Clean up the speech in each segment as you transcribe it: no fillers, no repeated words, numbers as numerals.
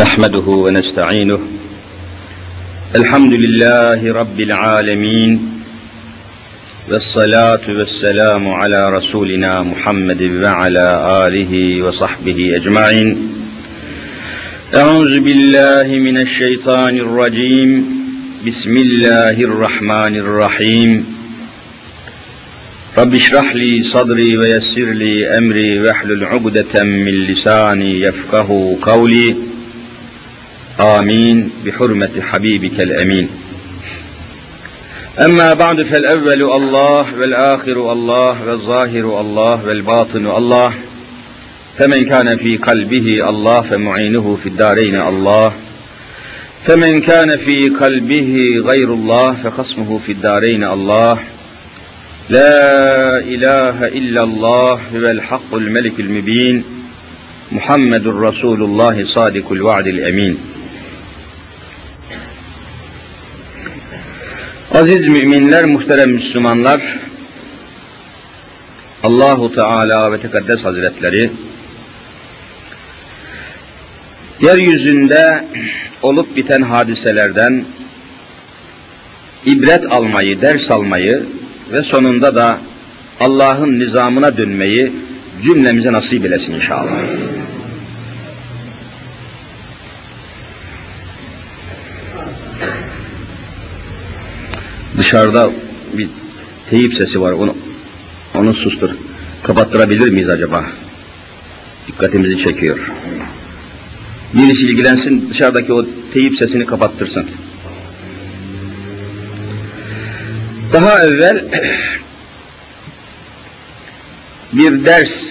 نحمده ونستعينه. الحمد لله رب العالمين والصلاة والسلام على رسولنا محمد وعلى آله وصحبه أجمعين. أعوذ بالله من الشيطان الرجيم. بسم الله الرحمن الرحيم. رب اشرح لي صدري ويسر لي أمري واحلل عقدة من لساني يفقه قولي. آمين بحرمة حبيبك الأمين. أما بعد فالأول الله والآخر الله والظاهر الله والباطن الله. فمن كان في قلبه الله فمعينه في الدارين الله. فمن كان في قلبه غير الله فخصمه في الدارين الله. لا إله إلا الله هو الحق الملك المبين. محمد رسول الله صادق الوعد الأمين. Aziz müminler, muhterem Müslümanlar, Allahu Teala ve Tekaddes Hazretleri yeryüzünde olup biten hadiselerden ibret almayı, ders almayı ve sonunda da Allah'ın nizamına dönmeyi cümlemize nasip eylesin inşallah. Dışarıda bir teyip sesi var, onu sustur. Kapattırabilir miyiz acaba? Dikkatimizi çekiyor. Birisi ilgilensin, dışarıdaki o teyip sesini kapattırsın. Daha evvel bir ders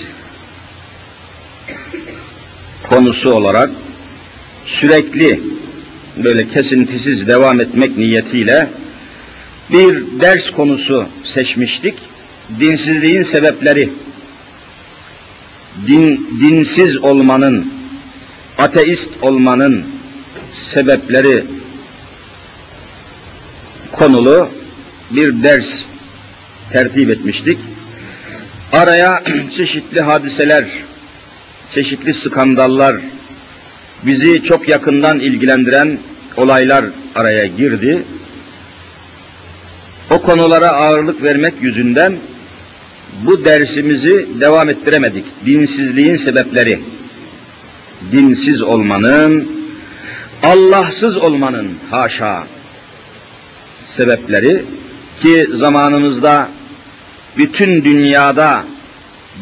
konusu olarak sürekli böyle kesintisiz devam etmek niyetiyle bir ders konusu seçmiştik. Dinsizliğin sebepleri, dinsiz olmanın, ateist olmanın sebepleri konulu bir ders tertip etmiştik. Araya çeşitli hadiseler, çeşitli skandallar, bizi çok yakından ilgilendiren olaylar araya girdi. O konulara ağırlık vermek yüzünden bu dersimizi devam ettiremedik. Dinsizliğin sebepleri, dinsiz olmanın, Allahsız olmanın haşa sebepleri ki zamanımızda bütün dünyada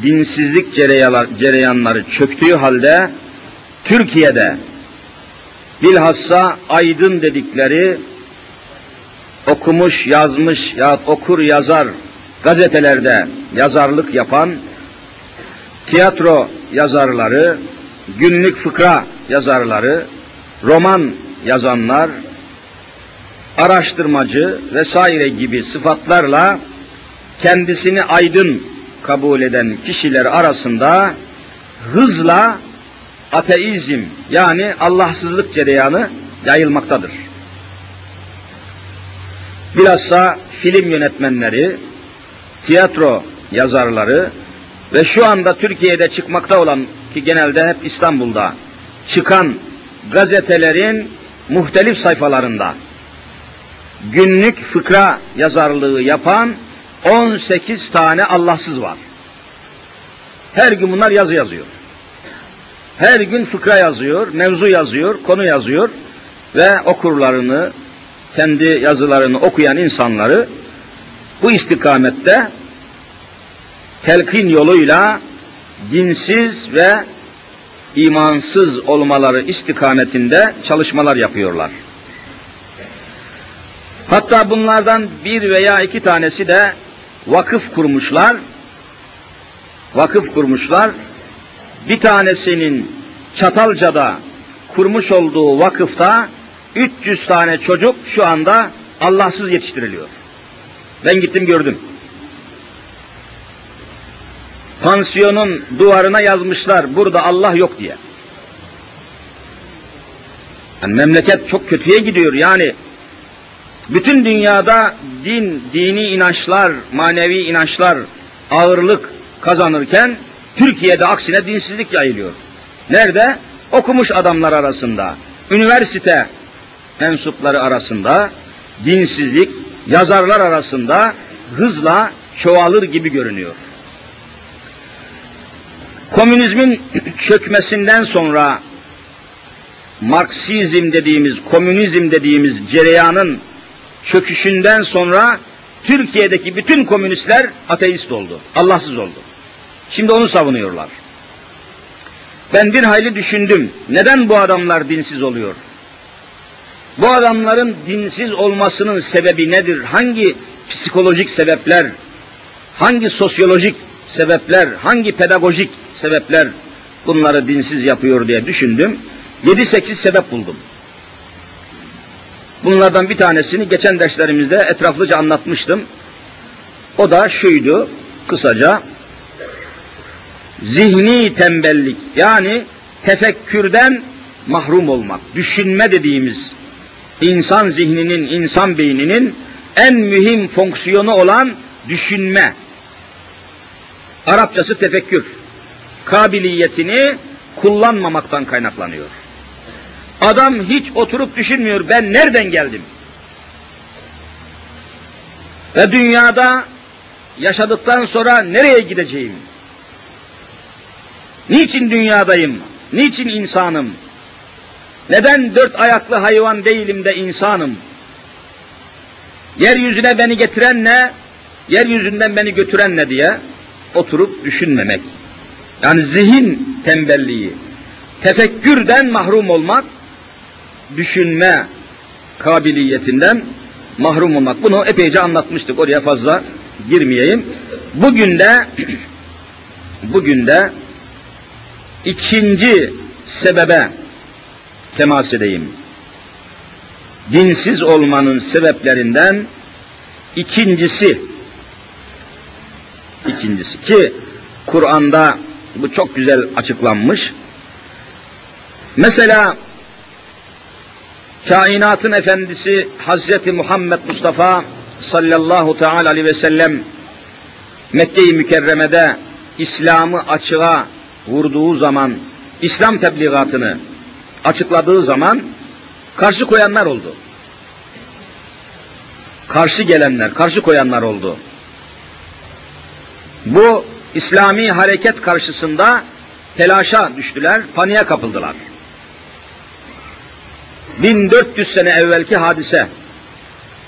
dinsizlik cereyanları çöktüğü halde Türkiye'de bilhassa aydın dedikleri okumuş, yazmış ya okur yazar gazetelerde yazarlık yapan tiyatro yazarları, günlük fıkra yazarları, roman yazanlar, araştırmacı vesaire gibi sıfatlarla kendisini aydın kabul eden kişiler arasında hızla ateizm yani Allahsızlık cereyanı yayılmaktadır. Bilhassa film yönetmenleri, tiyatro yazarları ve şu anda Türkiye'de çıkmakta olan ki genelde hep İstanbul'da çıkan gazetelerin muhtelif sayfalarında günlük fıkra yazarlığı yapan 18 tane Allahsız var. Her gün bunlar yazı yazıyor. Her gün fıkra yazıyor, mevzu yazıyor, konu yazıyor ve okurlarını, kendi yazılarını okuyan insanları bu istikamette telkin yoluyla dinsiz ve imansız olmaları istikametinde çalışmalar yapıyorlar. Hatta bunlardan bir veya iki tanesi de vakıf kurmuşlar. Bir tanesinin Çatalca'da kurmuş olduğu vakıfta 300 tane çocuk şu anda Allahsız yetiştiriliyor. Ben gittim gördüm. Pansiyonun duvarına yazmışlar burada Allah yok diye. Yani memleket çok kötüye gidiyor yani. Bütün dünyada dini inançlar, manevi inançlar ağırlık kazanırken Türkiye'de aksine dinsizlik yayılıyor. Nerede? okumuş adamlar arasında, üniversite mensupları arasında, dinsizlik, yazarlar arasında hızla çoğalır gibi görünüyor. Komünizmin çökmesinden sonra Marksizm dediğimiz, komünizm dediğimiz cereyanın çöküşünden sonra Türkiye'deki bütün komünistler ateist oldu, Allahsız oldu. Şimdi onu savunuyorlar. Ben bir hayli düşündüm. Neden bu adamlar dinsiz oluyor? Bu adamların dinsiz olmasının sebebi nedir? Hangi psikolojik sebepler, hangi sosyolojik sebepler, hangi pedagojik sebepler bunları dinsiz yapıyor diye düşündüm. 7-8 sebep buldum. Bunlardan bir tanesini geçen derslerimizde etraflıca anlatmıştım. O da şuydu, kısaca: zihni tembellik, yani tefekkürden mahrum olmak, düşünme dediğimiz insan zihninin, insan beyninin en mühim fonksiyonu olan düşünme, Arapçası tefekkür, kabiliyetini kullanmamaktan kaynaklanıyor. Adam hiç oturup düşünmüyor, ben nereden geldim? Ve dünyada yaşadıktan sonra nereye gideceğim? Niçin dünyadayım? Niçin insanım? Neden dört ayaklı hayvan değilim de insanım? Yeryüzüne beni getiren ne? Yeryüzünden beni götüren ne diye oturup düşünmemek. Yani zihin tembelliği, tefekkürden mahrum olmak, düşünme kabiliyetinden mahrum olmak. Bunu epeyce anlatmıştık, oraya fazla girmeyeyim. Bugün de ikinci sebebe temas edeyim. Dinsiz olmanın sebeplerinden ikincisi ki Kur'an'da bu çok güzel açıklanmış. Mesela kainatın efendisi Hazreti Muhammed Mustafa sallallahu teala aleyhi ve sellem Mekke-i Mükerreme'de İslam'ı açığa vurduğu zaman, İslam tebliğatını açıkladığı zaman karşı koyanlar oldu. Karşı gelenler, karşı koyanlar oldu. Bu İslami hareket karşısında telaşa düştüler, paniğe kapıldılar. 1400 sene evvelki hadise,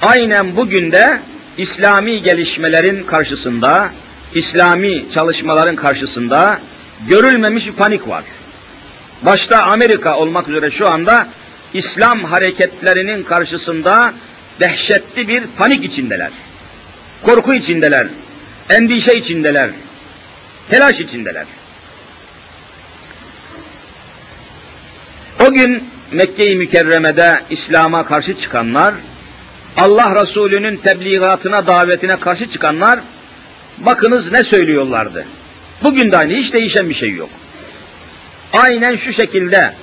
aynen bugün de İslami gelişmelerin karşısında, İslami çalışmaların karşısında görülmemiş bir panik var. Başta Amerika olmak üzere şu anda İslam hareketlerinin karşısında dehşetli bir panik içindeler. Korku içindeler, endişe içindeler, telaş içindeler. O gün Mekke-i Mükerreme'de İslam'a karşı çıkanlar, Allah Resulü'nün tebliğatına, davetine karşı çıkanlar, bakınız ne söylüyorlardı. Bugün de aynı, hiç değişen bir şey yok. Aynen şu şekilde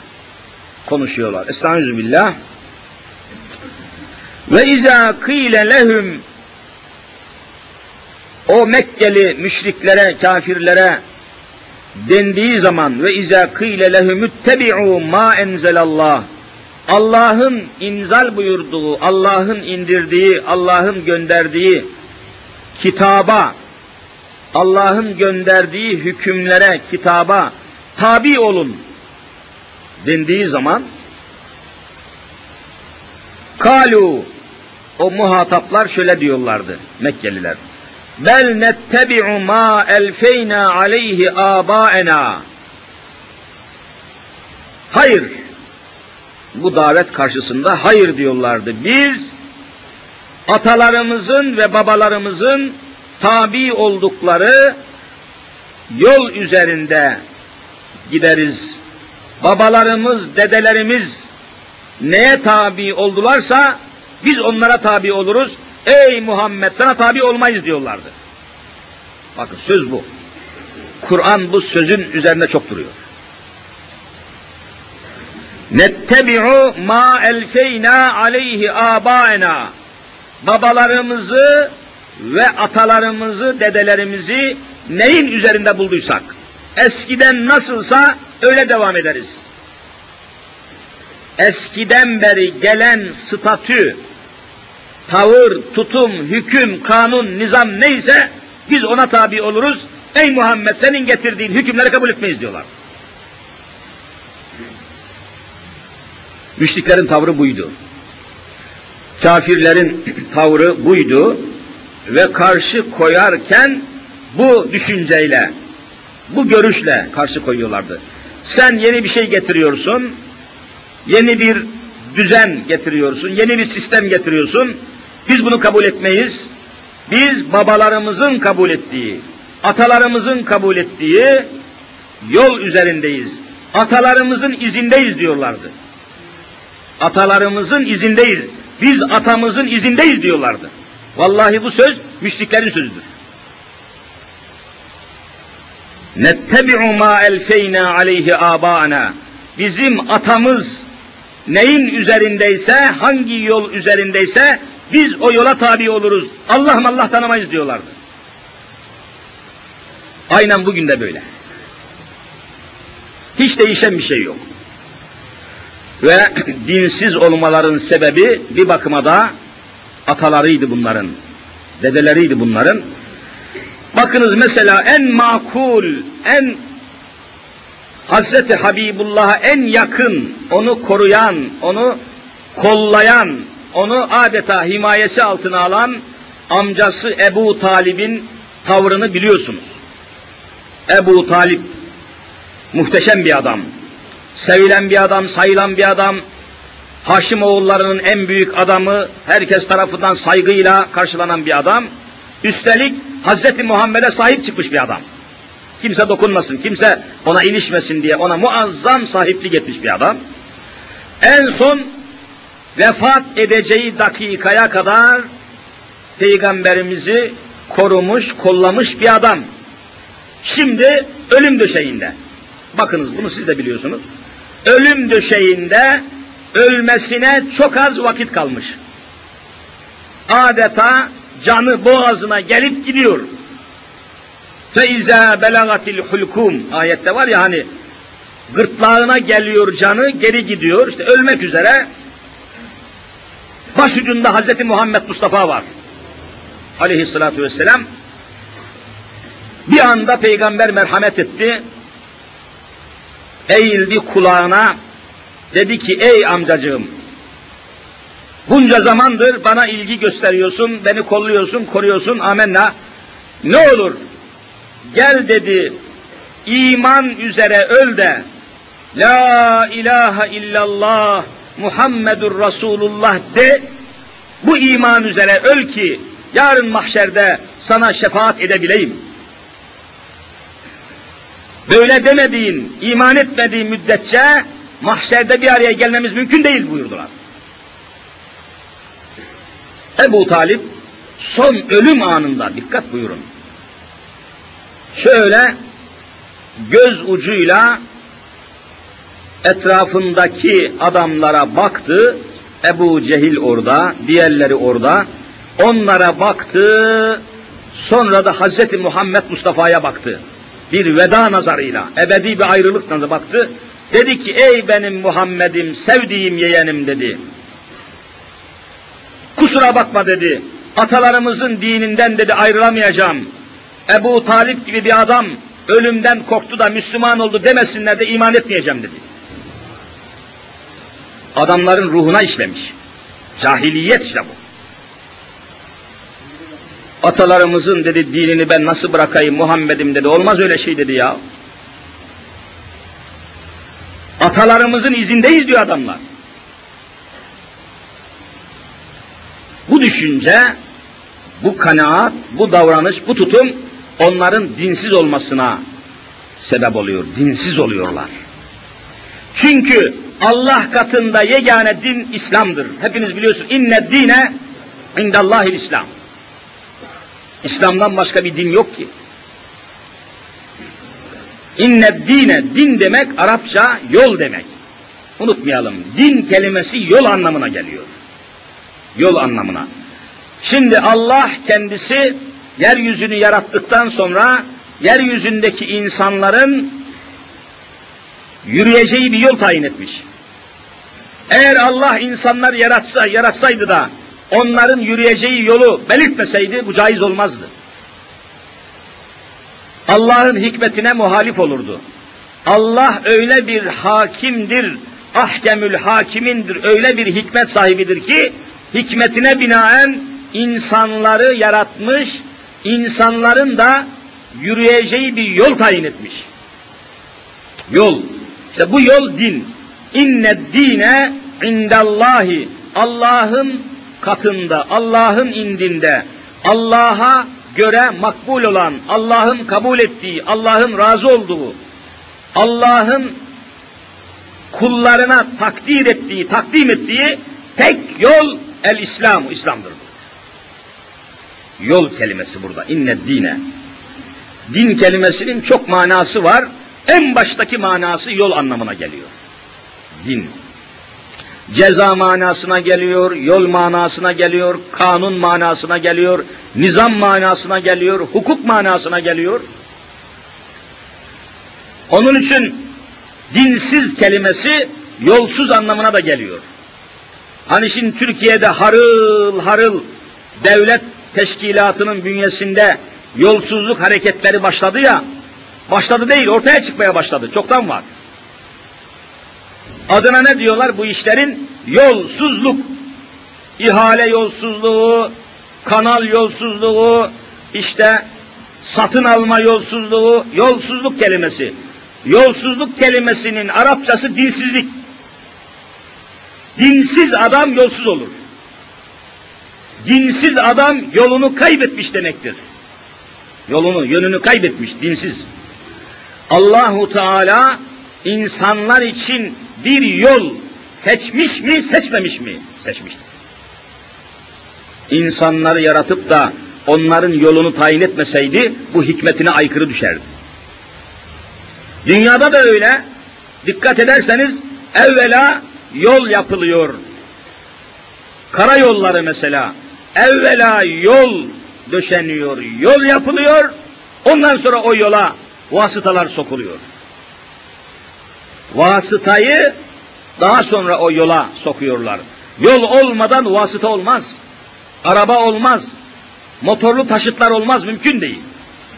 konuşuyorlar. Estağfirullah. Ve izâ kîle lehum, o Mekkeli müşriklere, kafirlere dendiği zaman ve izâ kîle lehum ittebi'û mâ enzelallah, Allah'ın inzal buyurduğu, Allah'ın indirdiği, Allah'ın gönderdiği kitaba, Allah'ın gönderdiği hükümlere, kitaba tabi olun dendiği zaman, kalu, o muhataplar şöyle diyorlardı Mekkeliler: bel nettebi'u ma elfeyna aleyhi abaena. Hayır, bu davet karşısında hayır diyorlardı. Biz atalarımızın ve babalarımızın tabi oldukları yol üzerinde gideriz. Babalarımız, dedelerimiz neye tabi oldularsa biz onlara tabi oluruz. Ey Muhammed, sana tabi olmayız diyorlardı. Bakın, söz bu. Kur'an bu sözün üzerinde çok duruyor. Nettebi'u ma elfeyna aleyhi abaena. Babalarımızı ve atalarımızı, dedelerimizi neyin üzerinde bulduysak, eskiden nasılsa öyle devam ederiz. eskiden beri gelen statü, tavır, tutum, hüküm, kanun, nizam neyse biz ona tabi oluruz. Ey Muhammed, senin getirdiğin hükümleri kabul etmeyiz diyorlar. Müşriklerin tavrı buydu. Kafirlerin tavrı buydu ve karşı koyarken bu düşünceyle, bu görüşle karşı koyuyorlardı. Sen yeni bir şey getiriyorsun, yeni bir düzen getiriyorsun, yeni bir sistem getiriyorsun. Biz bunu kabul etmeyiz. Biz babalarımızın kabul ettiği, atalarımızın kabul ettiği yol üzerindeyiz. Atalarımızın izindeyiz diyorlardı. Atalarımızın izindeyiz. Biz atamızın izindeyiz diyorlardı. Vallahi bu söz müşriklerin sözüdür. Nettebi'u ma elfeyna aleyhi abana. Bizim atamız neyin üzerindeyse, hangi yol üzerindeyse biz o yola tabi oluruz. Allah tanımayız diyorlardı. Aynen bugün de böyle. Hiç değişen bir şey yok. Ve dinsiz olmaların sebebi bir bakıma da atalarıydı bunların, dedeleriydi bunların. Bakınız mesela en makul, en Hazreti Habibullah'a en yakın, onu koruyan, onu kollayan, onu adeta himayesi altına alan amcası Ebu Talib'in tavrını biliyorsunuz. Ebu Talib muhteşem bir adam. Sevilen bir adam, sayılan bir adam, Haşim oğullarının en büyük adamı, herkes tarafından saygıyla karşılanan bir adam. Üstelik Hazreti Muhammed'e sahip çıkmış bir adam. Kimse dokunmasın, kimse ona ilişmesin diye ona muazzam sahiplik etmiş bir adam. En son vefat edeceği dakikaya kadar Peygamberimizi korumuş, kollamış bir adam. Şimdi ölüm döşeğinde. Bakınız bunu siz de biliyorsunuz. Ölüm döşeğinde ölmesine çok az vakit kalmış. Adeta canı boğazına gelip gidiyor. فَاِذَا بَلَغَتِ الْحُلْكُمْ ayette var ya hani gırtlağına geliyor canı, geri gidiyor. İşte ölmek üzere. Başucunda Hazreti Muhammed Mustafa var. Aleyhissalatu vesselam. Bir anda Peygamber merhamet etti. Eğildi kulağına, dedi ki ey amcacığım, bunca zamandır bana ilgi gösteriyorsun, beni kolluyorsun, koruyorsun, amenna. Ne olur, gel dedi, iman üzere öl de, la ilahe illallah Muhammedur Resulullah de, bu iman üzere öl ki yarın mahşerde sana şefaat edebileyim. Böyle demediğin, iman etmediğin müddetçe mahşerde bir araya gelmemiz mümkün değil buyurdular. Ebu Talip son ölüm anında, dikkat buyurun, şöyle göz ucuyla etrafındaki adamlara baktı. Ebu Cehil orada, diğerleri orada. Onlara baktı, sonra da Hazreti Muhammed Mustafa'ya baktı. Bir veda nazarıyla, ebedi bir ayrılık nazarıyla baktı. Dedi ki ey benim Muhammed'im, sevdiğim yeğenim dedi. Kusura bakma dedi, atalarımızın dininden dedi ayrılamayacağım. Ebu Talip gibi bir adam ölümden korktu da Müslüman oldu demesinler de iman etmeyeceğim dedi. Adamların ruhuna işlemiş. Cahiliyet işte bu. Atalarımızın dedi dinini ben nasıl bırakayım Muhammed'im dedi, olmaz öyle şey dedi ya. Atalarımızın izindeyiz diyor adamlar. Bu düşünce, bu kanaat, bu davranış, bu tutum onların dinsiz olmasına sebep oluyor. Dinsiz oluyorlar. Çünkü Allah katında yegane din İslam'dır. Hepiniz biliyorsunuz. İnne dine indallahil İslam. İslam'dan başka bir din yok ki. İnneddine, din demek Arapça yol demek. Unutmayalım, din kelimesi yol anlamına geliyor. Yol anlamına. Şimdi Allah kendisi yeryüzünü yarattıktan sonra yeryüzündeki insanların yürüyeceği bir yol tayin etmiş. Eğer Allah insanlar yaratsaydı da onların yürüyeceği yolu belirtmeseydi bu caiz olmazdı. Allah'ın hikmetine muhalif olurdu. Allah öyle bir hakimdir, ahkemül hakimindir, öyle bir hikmet sahibidir ki hikmetine binaen insanları yaratmış, insanların da yürüyeceği bir yol tayin etmiş. Yol. İşte bu yol din. İnned dine indallahi. Allah'ın katında, Allah'ın indinde, Allah'a göre makbul olan, Allah'ın kabul ettiği, Allah'ın razı olduğu, Allah'ın kullarına takdir ettiği, takdim ettiği tek yol el-İslam, İslam'dır. Yol kelimesi burada, inned dine. Din kelimesinin çok manası var. En baştaki manası yol anlamına geliyor. Din. Ceza manasına geliyor, yol manasına geliyor, kanun manasına geliyor, nizam manasına geliyor, hukuk manasına geliyor. Onun için dinsiz kelimesi yolsuz anlamına da geliyor. Hani şimdi Türkiye'de harıl harıl devlet teşkilatının bünyesinde yolsuzluk hareketleri başladı ya, başladı değil, ortaya çıkmaya başladı, çoktan var. Adına ne diyorlar bu işlerin? Yolsuzluk. İhale yolsuzluğu, kanal yolsuzluğu, işte satın alma yolsuzluğu, yolsuzluk kelimesi. Yolsuzluk kelimesinin Arapçası dinsizlik. Dinsiz adam yolsuz olur. Dinsiz adam yolunu kaybetmiş demektir. Yolunu, yönünü kaybetmiş, dinsiz. Allahu Teala insanlar için bir yol seçmiş mi, seçmemiş mi? Seçmiştir. İnsanları yaratıp da onların yolunu tayin etmeseydi bu hikmetine aykırı düşerdi. Dünyada da öyle. Dikkat ederseniz evvela yol yapılıyor. Karayolları mesela. Evvela yol döşeniyor, yol yapılıyor. Ondan sonra o yola vasıtalar sokuluyor. Vasıtayı daha sonra o yola sokuyorlar. Yol olmadan vasıta olmaz. Araba olmaz. Motorlu taşıtlar olmaz. Mümkün değil.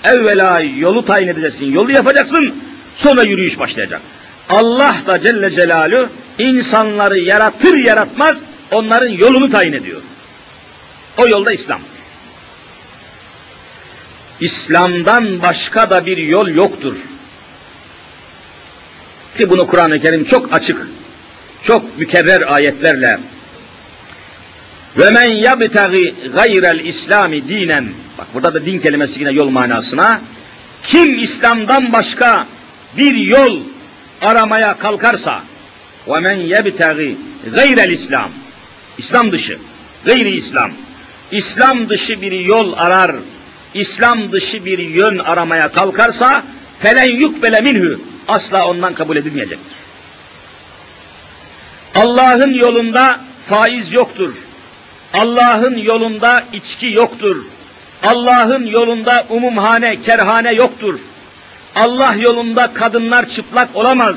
Evvela yolu tayin edeceksin. Yolu yapacaksın. Sonra yürüyüş başlayacak. Allah da Celle Celaluhu insanları yaratır yaratmaz onların yolunu tayin ediyor. O yolda İslam. İslam'dan başka da bir yol yoktur. Ki bunu Kur'an-ı Kerim çok açık, çok mükerrer ayetlerle ve men yabtagi gayra'l islami dinen, bak burada da din kelimesi yine yol manasına, kim İslam'dan başka bir yol aramaya kalkarsa ve men yabtagi gayra'l islam, İslam dışı, gayri İslam, İslam dışı bir yol arar, İslam dışı bir yön aramaya kalkarsa felen yukbele minhu, asla ondan kabul edilmeyecektir. Allah'ın yolunda faiz yoktur. Allah'ın yolunda içki yoktur. Allah'ın yolunda umumhane, kerhane yoktur. Allah yolunda kadınlar çıplak olamaz.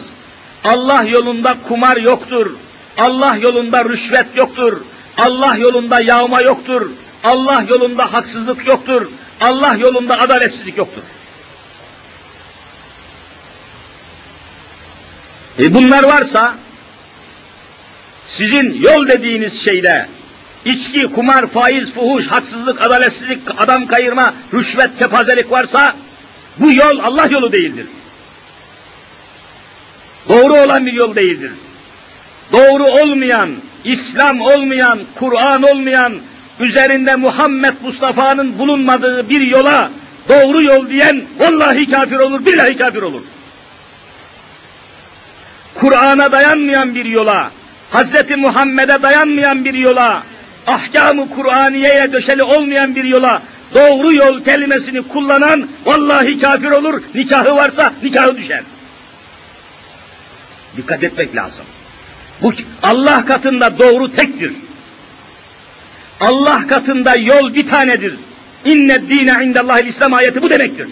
Allah yolunda kumar yoktur. Allah yolunda rüşvet yoktur. Allah yolunda yağma yoktur. Allah yolunda haksızlık yoktur. Allah yolunda adaletsizlik yoktur. Bunlar varsa sizin yol dediğiniz şeyde içki, kumar, faiz, fuhuş, haksızlık, adaletsizlik, adam kayırma, rüşvet, kepazelik varsa bu yol Allah yolu değildir. Doğru olan bir yol değildir. Doğru olmayan, İslam olmayan, Kur'an olmayan, üzerinde Muhammed Mustafa'nın bulunmadığı bir yola doğru yol diyen vallahi kafir olur, billahi kafir olur. Kur'an'a dayanmayan bir yola, Hazreti Muhammed'e dayanmayan bir yola, ahkam-ı Kur'aniye'ye döşeli olmayan bir yola, doğru yol kelimesini kullanan vallahi kafir olur, nikahı varsa nikahı düşer. Dikkat etmek lazım. Bu Allah katında doğru tektir. Allah katında yol bir tanedir. İnned dine indallahil İslam ayeti bu demektir.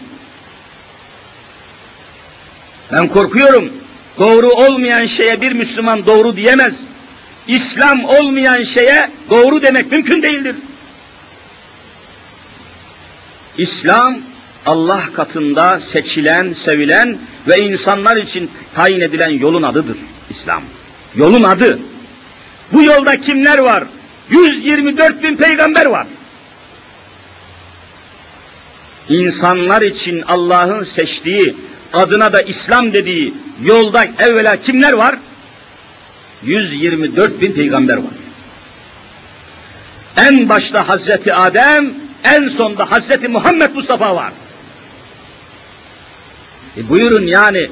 Ben korkuyorum. Doğru olmayan şeye bir Müslüman doğru diyemez. İslam olmayan şeye doğru demek mümkün değildir. İslam, Allah katında seçilen, sevilen ve insanlar için tayin edilen yolun adıdır. İslam, yolun adı. Bu yolda kimler var? 124 bin peygamber var. İnsanlar için Allah'ın seçtiği, adına da İslam dediği yolda evvela kimler var? 124 bin peygamber var. En başta Hazreti Adem, en sonda Hazreti Muhammed Mustafa var. Buyurun yani,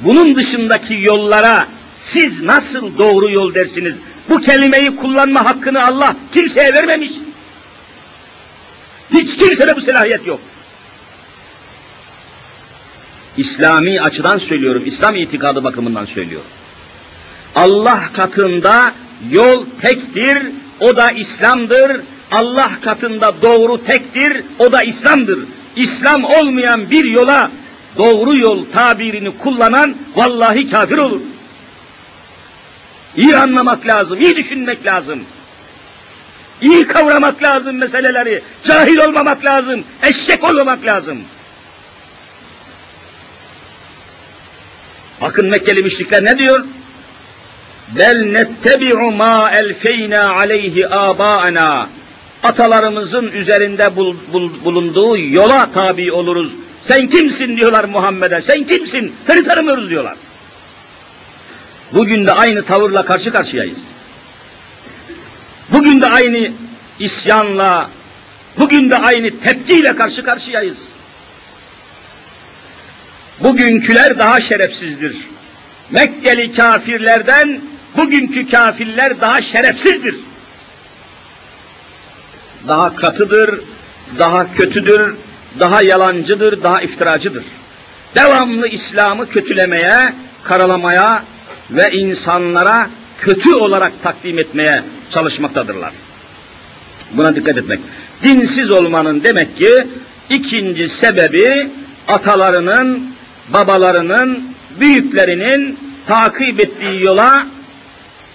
bunun dışındaki yollara siz nasıl doğru yol dersiniz? Bu kelimeyi kullanma hakkını Allah kimseye vermemiş. Hiç kimsede bu selahiyet yok. İslami açıdan söylüyorum, İslam itikadı bakımından söylüyorum. Allah katında yol tektir, o da İslam'dır. Allah katında doğru tektir, o da İslam'dır. İslam olmayan bir yola doğru yol tabirini kullanan vallahi kafir olur. İyi anlamak lazım, iyi düşünmek lazım. İyi kavramak lazım meseleleri, cahil olmamak lazım, eşek olmamak lazım. Bakın Mekkeli müşrikler ne diyor? Bel nettebi'u ma elfeyna aleyhi abâena. Atalarımızın üzerinde bulunduğu yola tabi oluruz. Sen kimsin diyorlar Muhammed'e, sen kimsin? Seni tanımıyoruz diyorlar. Bugün de aynı tavırla karşı karşıyayız. Bugün de aynı isyanla, bugün de aynı tepkiyle karşı karşıyayız. Bugünküler daha şerefsizdir. Mekkeli kafirlerden bugünkü kafirler daha şerefsizdir. Daha katıdır, daha kötüdür, daha yalancıdır, daha iftiracıdır. Devamlı İslam'ı kötülemeye, karalamaya ve insanlara kötü olarak takdim etmeye çalışmaktadırlar. Buna dikkat etmek. Dinsiz olmanın demek ki ikinci sebebi atalarının, babalarının, büyüklerinin takip ettiği yola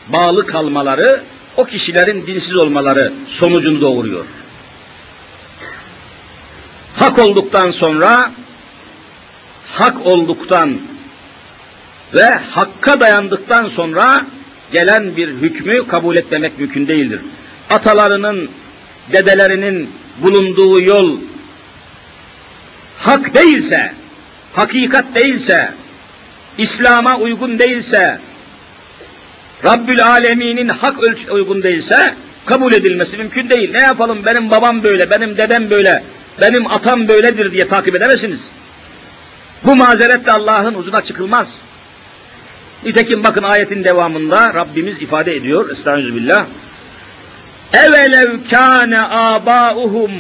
bağlı kalmaları, o kişilerin dinsiz olmaları sonucunu doğuruyor. Hak olduktan ve hakka dayandıktan sonra gelen bir hükmü kabul etmemek mümkün değildir. Atalarının, dedelerinin bulunduğu yol hak değilse, hakikat değilse, İslam'a uygun değilse, Rabbül Alemin'in hak ölçüsüne uygun değilse kabul edilmesi mümkün değil. Ne yapalım, benim babam böyle, benim dedem böyle, benim atam böyledir diye takip edemezsiniz. Bu mazeretle Allah'ın huzuruna çıkılmaz. Nitekim bakın ayetin devamında Rabbimiz ifade ediyor, estağfirullah. Evelev kâne âbâuhum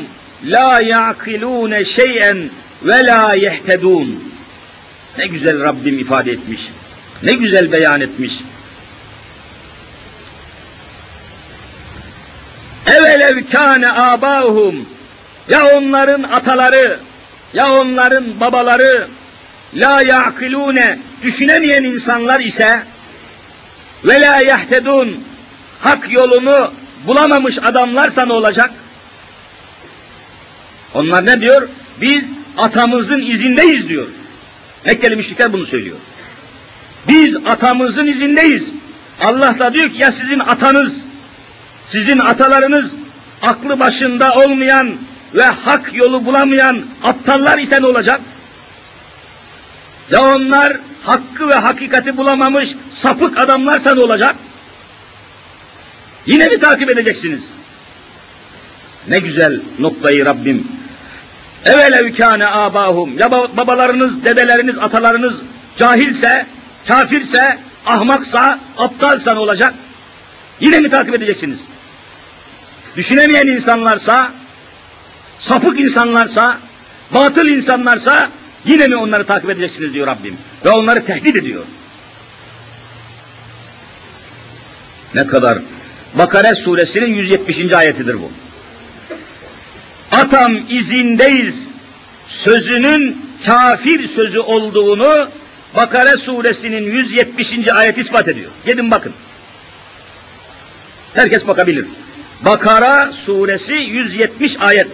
lâ ya'kilûne şey'en ve lâ yehtedûn. Ne güzel Rabbim ifade etmiş, ne güzel beyan etmiş. Evelev kâne âbâuhum, ya onların ataları, ya onların babaları, la ya'kilûne, düşünemeyen insanlar ise, ve la yehtedûn, hak yolunu bulamamış adamlarsa ne olacak? Onlar ne diyor? Biz atamızın izindeyiz diyor. Mekkeli müşrikler bunu söylüyor. Biz atamızın izindeyiz. Allah da diyor ki ya sizin atanız, sizin atalarınız aklı başında olmayan ve hak yolu bulamayan aptallar ise ne olacak? Ya onlar hakkı ve hakikati bulamamış sapık adamlarsa ne olacak? Yine mi takip edeceksiniz? Ne güzel noktayı Rabbim. Evelev kâne âbâhum, ya babalarınız, dedeleriniz, atalarınız cahilse, kafirse, ahmaksa, aptalsa ne olacak? Yine mi takip edeceksiniz? Düşünemeyen insanlarsa, sapık insanlarsa, batıl insanlarsa yine mi onları takip edeceksiniz diyor Rabbim. Ve onları tehdit ediyor. Ne kadar? Bakara suresinin 170. ayetidir bu. Atam izindeyiz sözünün kafir sözü olduğunu Bakara suresinin 170. ayeti ispat ediyor. Gidin bakın. Herkes bakabilir. Bakara suresi 170 ayet.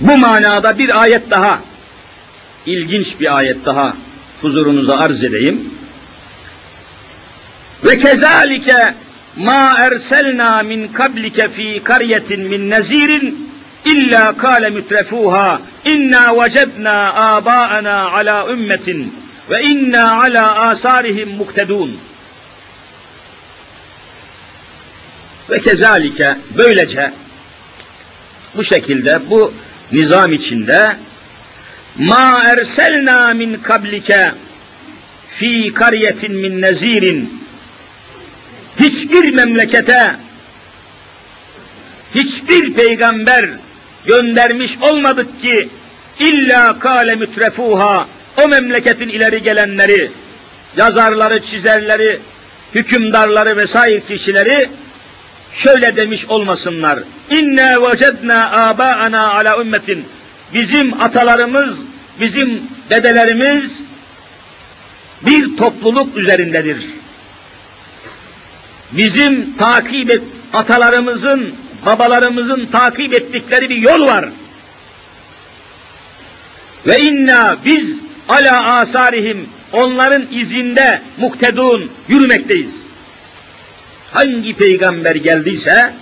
Bu manada bir ayet daha, ilginç bir ayet daha huzurunuza arz edeyim. Ve kezalike ma erselna min kablike fi karyetin min nezirin illa kâle mütrefuha inna vecedna âbâena alâ ümmetin ve inna alâ âsârihim muktedûn. Ve kezalike, böylece, bu şekilde, bu nizam içinde ma erselna min kablike fi karyetin min nezirin, hiçbir memlekete hiçbir peygamber göndermiş olmadık ki illa kâle mütrefuha, o memleketin ileri gelenleri, yazarları, çizerleri, hükümdarları vesaire kişileri şöyle demiş olmasınlar. İnne vecedna âbâena alâ ümmetin. Bizim atalarımız, bizim dedelerimiz bir topluluk üzerindedir. Bizim atalarımızın, babalarımızın takip ettikleri bir yol var. Ve inna, biz alâ âsârihim, onların izinde muktedûn, yürümekteyiz. Hangi peygamber geldiyse,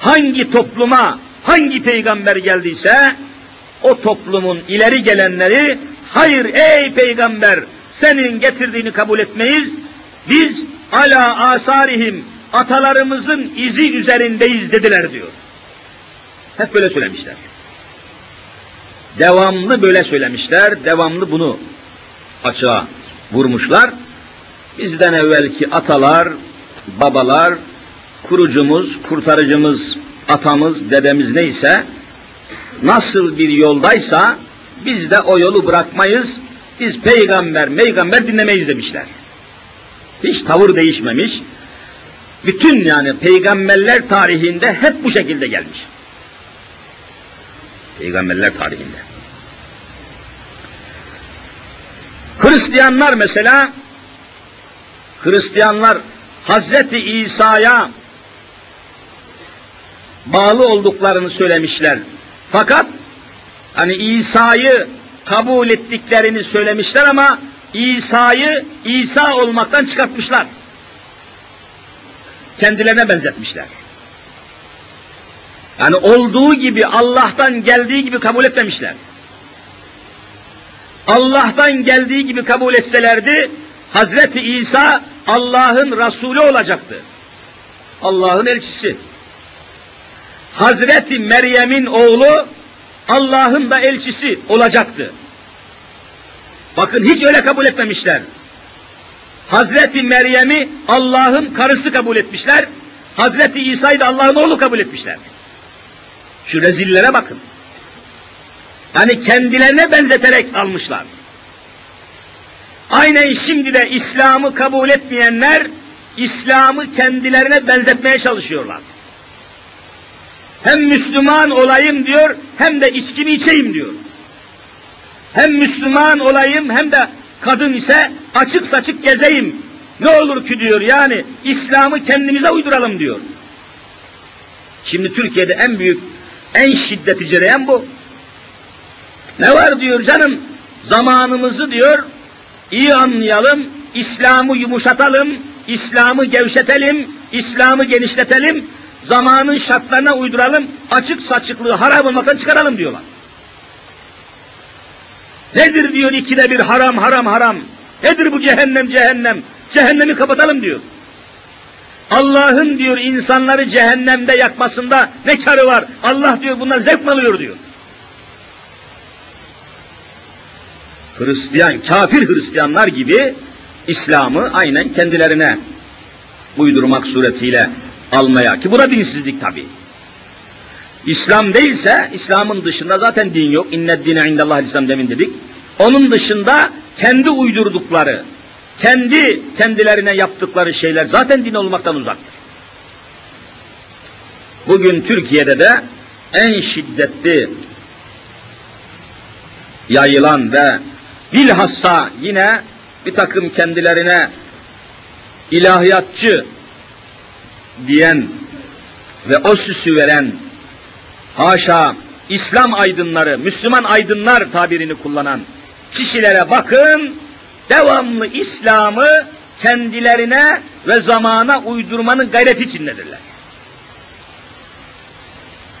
hangi topluma, hangi peygamber geldiyse, o toplumun ileri gelenleri, hayır ey peygamber, senin getirdiğini kabul etmeyiz, biz alâ âsârihim, atalarımızın izi üzerindeyiz dediler diyor. Hep böyle söylemişler. Devamlı böyle söylemişler, devamlı bunu açığa vurmuşlar. Bizden evvelki atalar, babalar, kurucumuz, kurtarıcımız, atamız, dedemiz neyse, nasıl bir yoldaysa biz de o yolu bırakmayız, biz peygamber dinlemeyiz demişler. Hiç tavır değişmemiş. Bütün yani peygamberler tarihinde hep bu şekilde gelmiş. Peygamberler tarihinde. Hristiyanlar mesela, Hristiyanlar Hazreti İsa'ya bağlı olduklarını söylemişler. Fakat hani İsa'yı kabul ettiklerini söylemişler ama İsa'yı İsa olmaktan çıkartmışlar. Kendilerine benzetmişler. Yani olduğu gibi, Allah'tan geldiği gibi kabul etmemişler. Allah'tan geldiği gibi kabul etselerdi, Hazreti İsa Allah'ın Resulü olacaktı. Allah'ın elçisi. Hazreti Meryem'in oğlu Allah'ın da elçisi olacaktı. Bakın hiç öyle kabul etmemişler. Hazreti Meryem'i Allah'ın karısı kabul etmişler. Hazreti İsa'yı da Allah'ın oğlu kabul etmişler. Şu rezillere bakın. Yani kendilerine benzeterek almışlar. Aynen şimdi de İslam'ı kabul etmeyenler, İslam'ı kendilerine benzetmeye çalışıyorlar. Hem Müslüman olayım diyor, hem de içkimi içeyim diyor. Hem Müslüman olayım, hem de kadın ise açık saçık gezeyim. Ne olur ki diyor, yani İslam'ı kendimize uyduralım diyor. Şimdi Türkiye'de en büyük, en şiddetli cereyan bu. Ne var diyor canım, zamanımızı diyor, iyi anlayalım, İslam'ı yumuşatalım, İslam'ı gevşetelim, İslam'ı genişletelim, zamanın şartlarına uyduralım, açık saçıklığı haram olmaktan çıkaralım diyorlar. Nedir diyor ikide bir haram haram haram, nedir bu cehennem cehennem, cehennemi kapatalım diyor. Allah'ın diyor insanları cehennemde yakmasında ne karı var, Allah diyor bundan zevk alıyor diyor. Hristiyan, kafir Hristiyanlar gibi İslam'ı aynen kendilerine uydurmak suretiyle almaya, ki bu da dinsizlik tabi. İslam değilse, İslam'ın dışında zaten din yok. İnned dine indallahil İslam demin dedik. Onun dışında kendi uydurdukları, kendi kendilerine yaptıkları şeyler zaten din olmaktan uzaktır. Bugün Türkiye'de de en şiddetli yayılan ve bilhassa yine bir takım kendilerine ilahiyatçı diyen ve o süsü veren, haşa İslam aydınları, Müslüman aydınlar tabirini kullanan kişilere bakın, devamlı İslam'ı kendilerine ve zamana uydurmanın gayreti içindedirler.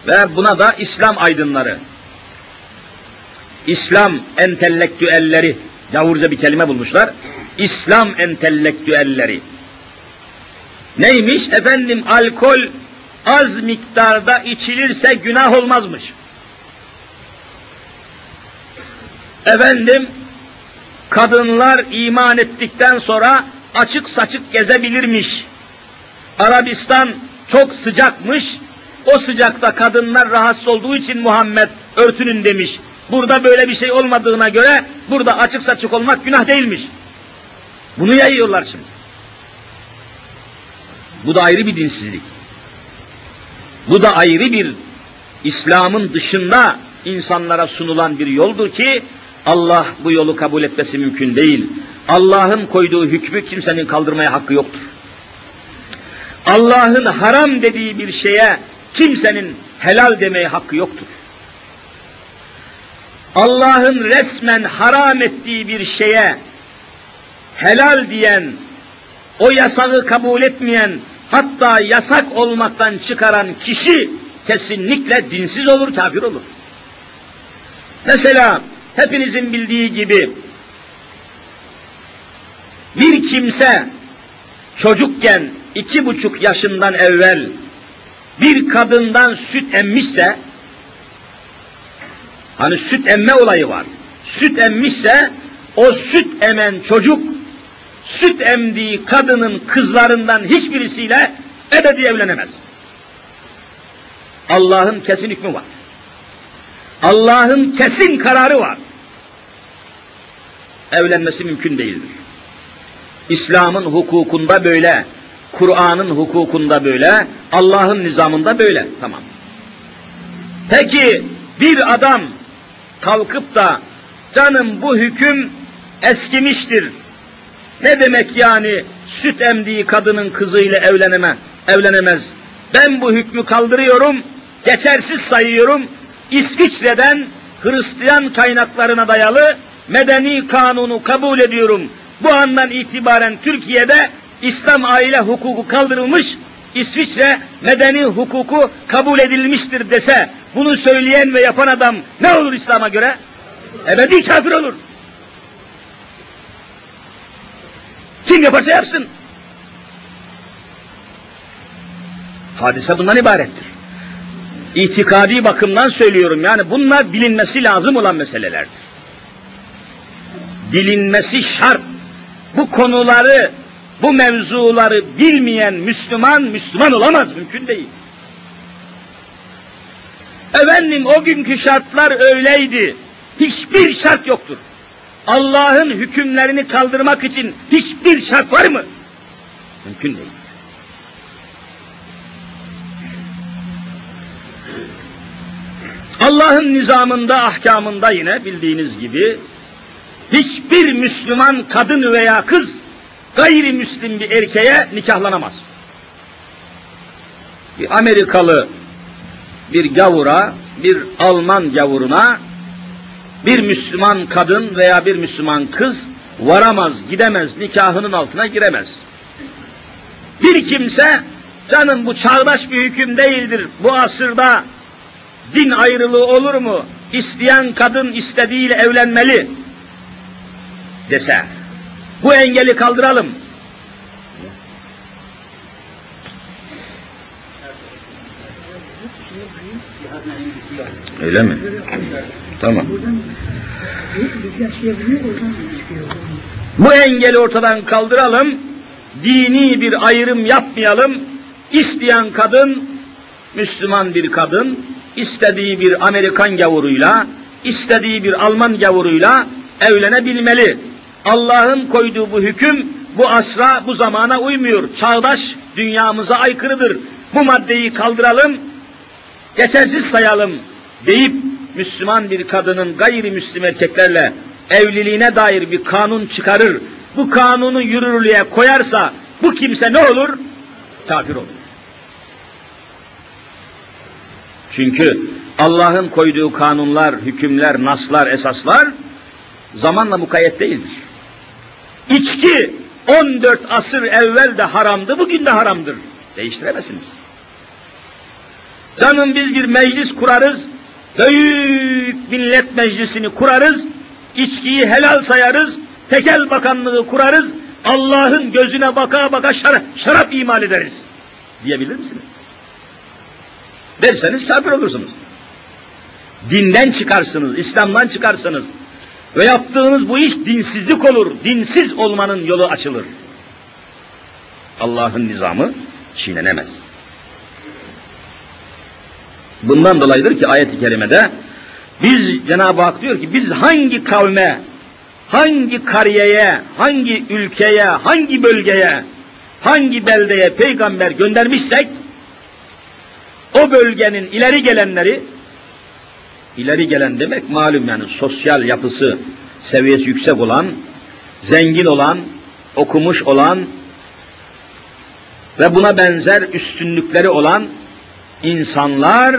Ve buna da İslam aydınları, İslam entelektüelleri, yavurca bir kelime bulmuşlar, İslam entelektüelleri. Neymiş? Efendim alkol az miktarda içilirse günah olmazmış. Efendim kadınlar iman ettikten sonra açık saçık gezebilirmiş. Arabistan çok sıcakmış, o sıcakta kadınlar rahatsız olduğu için Muhammed örtünün demiş. Burada böyle bir şey olmadığına göre burada açık saçık olmak günah değilmiş. Bunu yayıyorlar şimdi. Bu da ayrı bir dinsizlik. Bu da ayrı bir İslam'ın dışında insanlara sunulan bir yoldur ki Allah bu yolu kabul etmesi mümkün değil. Allah'ın koyduğu hükmü kimsenin kaldırmaya hakkı yoktur. Allah'ın haram dediği bir şeye kimsenin helal demeye hakkı yoktur. Allah'ın resmen haram ettiği bir şeye helal diyen, o yasağı kabul etmeyen, hatta yasak olmaktan çıkaran kişi kesinlikle dinsiz olur, kafir olur. Mesela hepinizin bildiği gibi bir kimse çocukken 2,5 yaşından evvel bir kadından süt emmişse, hani süt emme olayı var, süt emmişse o süt emen çocuk süt emdiği kadının kızlarından hiçbirisiyle ebedi evlenemez. Allah'ın kesin hükmü var. Allah'ın kesin kararı var. Evlenmesi mümkün değildir. İslam'ın hukukunda böyle, Kur'an'ın hukukunda böyle, Allah'ın nizamında böyle. Tamam. Peki bir adam kalkıp da canım bu hüküm eskimiştir, ne demek yani süt emdiği kadının kızıyla evlenemez. Ben bu hükmü kaldırıyorum, geçersiz sayıyorum. İsviçre'den Hristiyan kaynaklarına dayalı medeni kanunu kabul ediyorum. Bu andan itibaren Türkiye'de İslam aile hukuku kaldırılmış, İsviçre medeni hukuku kabul edilmiştir dese, bunu söyleyen ve yapan adam ne olur İslam'a göre? Ebedi kafir olur. Kim yaparsa yapsın. Hadise bundan ibarettir. İtikadi bakımdan söylüyorum, yani bunlar bilinmesi lazım olan meselelerdir. Bilinmesi şart. Bu konuları, bu mevzuları bilmeyen Müslüman olamaz, mümkün değil. Efendim o günkü şartlar öyleydi. Hiçbir şart yoktur. Allah'ın hükümlerini kaldırmak için hiçbir şart var mı? Mümkün değil. Allah'ın nizamında, ahkamında yine bildiğiniz gibi hiçbir Müslüman kadın veya kız gayrimüslim bir erkeğe nikahlanamaz. Bir Amerikalı bir gavura, bir Alman gavuruna bir Müslüman kadın veya bir Müslüman kız varamaz, gidemez, nikahının altına giremez. Bir kimse canım bu çağdaş bir hüküm değildir, bu asırda din ayrılığı olur mu, İsteyen kadın istediğiyle evlenmeli dese, bu engeli kaldıralım, öyle mi? Tamam. Bu engeli ortadan kaldıralım, dini bir ayrım yapmayalım, İsteyen kadın, Müslüman bir kadın, istediği bir Amerikan gavuruyla, istediği bir Alman gavuruyla evlenebilmeli. Allah'ın koyduğu bu hüküm, bu asra, bu zamana uymuyor. Çağdaş dünyamıza aykırıdır. Bu maddeyi kaldıralım, geçersiz sayalım deyip Müslüman bir kadının gayrimüslim erkeklerle evliliğine dair bir kanun çıkarır bu kanunu yürürlüğe koyarsa bu kimse ne olur? Kafir olur. Çünkü Allah'ın koyduğu kanunlar, hükümler, naslar, esaslar zamanla mukayyet değildir. İçki 14 asır evvel de haramdı, bugün de haramdır. Değiştiremezsiniz. Canım biz bir meclis kurarız, büyük millet meclisini kurarız, içkiyi helal sayarız, tekel bakanlığı kurarız, Allah'ın gözüne baka baka şarap imal ederiz diyebilir misiniz? Derseniz kafir olursunuz. Dinden çıkarsınız, İslam'dan çıkarsınız ve yaptığınız bu iş dinsizlik olur. Dinsiz olmanın yolu açılır. Allah'ın nizamı çiğnenemez. Bundan dolayıdır ki ayet-i kerimede biz, Cenab-ı Hak diyor ki biz hangi kavme, hangi kariyeye, hangi ülkeye, hangi bölgeye, hangi beldeye peygamber göndermişsek o bölgenin ileri gelenleri, ileri gelen demek malum yani sosyal yapısı, seviyesi yüksek olan, zengin olan, okumuş olan ve buna benzer üstünlükleri olan insanlar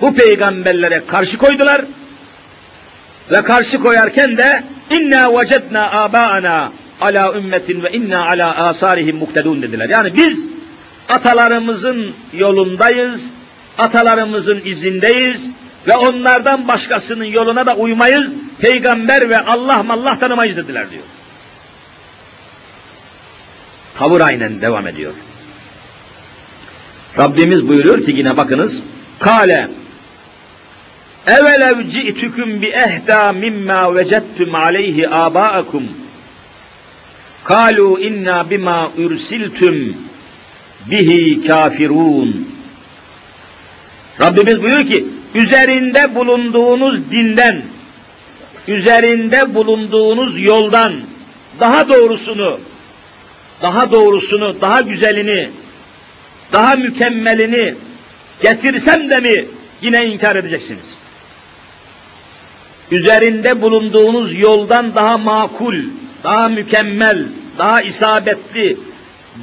bu peygamberlere karşı koydular ve karşı koyarken de inna vecedna abaana ala ümmetin ve inna ala asarihim muktedun dediler. Yani biz atalarımızın yolundayız, atalarımızın izindeyiz ve onlardan başkasının yoluna da uymayız, peygamber ve Allah tanımayız dediler diyor. Tavır aynen devam ediyor. Rabbimiz buyuruyor ki yine bakınız, kâle evelev ci'tüküm bi ehda mimma vecettüm aleyhi âbâekum kâlu inna bima ürsiltüm bihi kafirun. Rabbimiz buyuruyor ki üzerinde bulunduğunuz dinden, üzerinde bulunduğunuz yoldan daha doğrusunu, daha güzelini, daha mükemmelini getirsem de mi yine inkar edeceksiniz? Üzerinde bulunduğunuz yoldan daha makul, daha mükemmel, daha isabetli,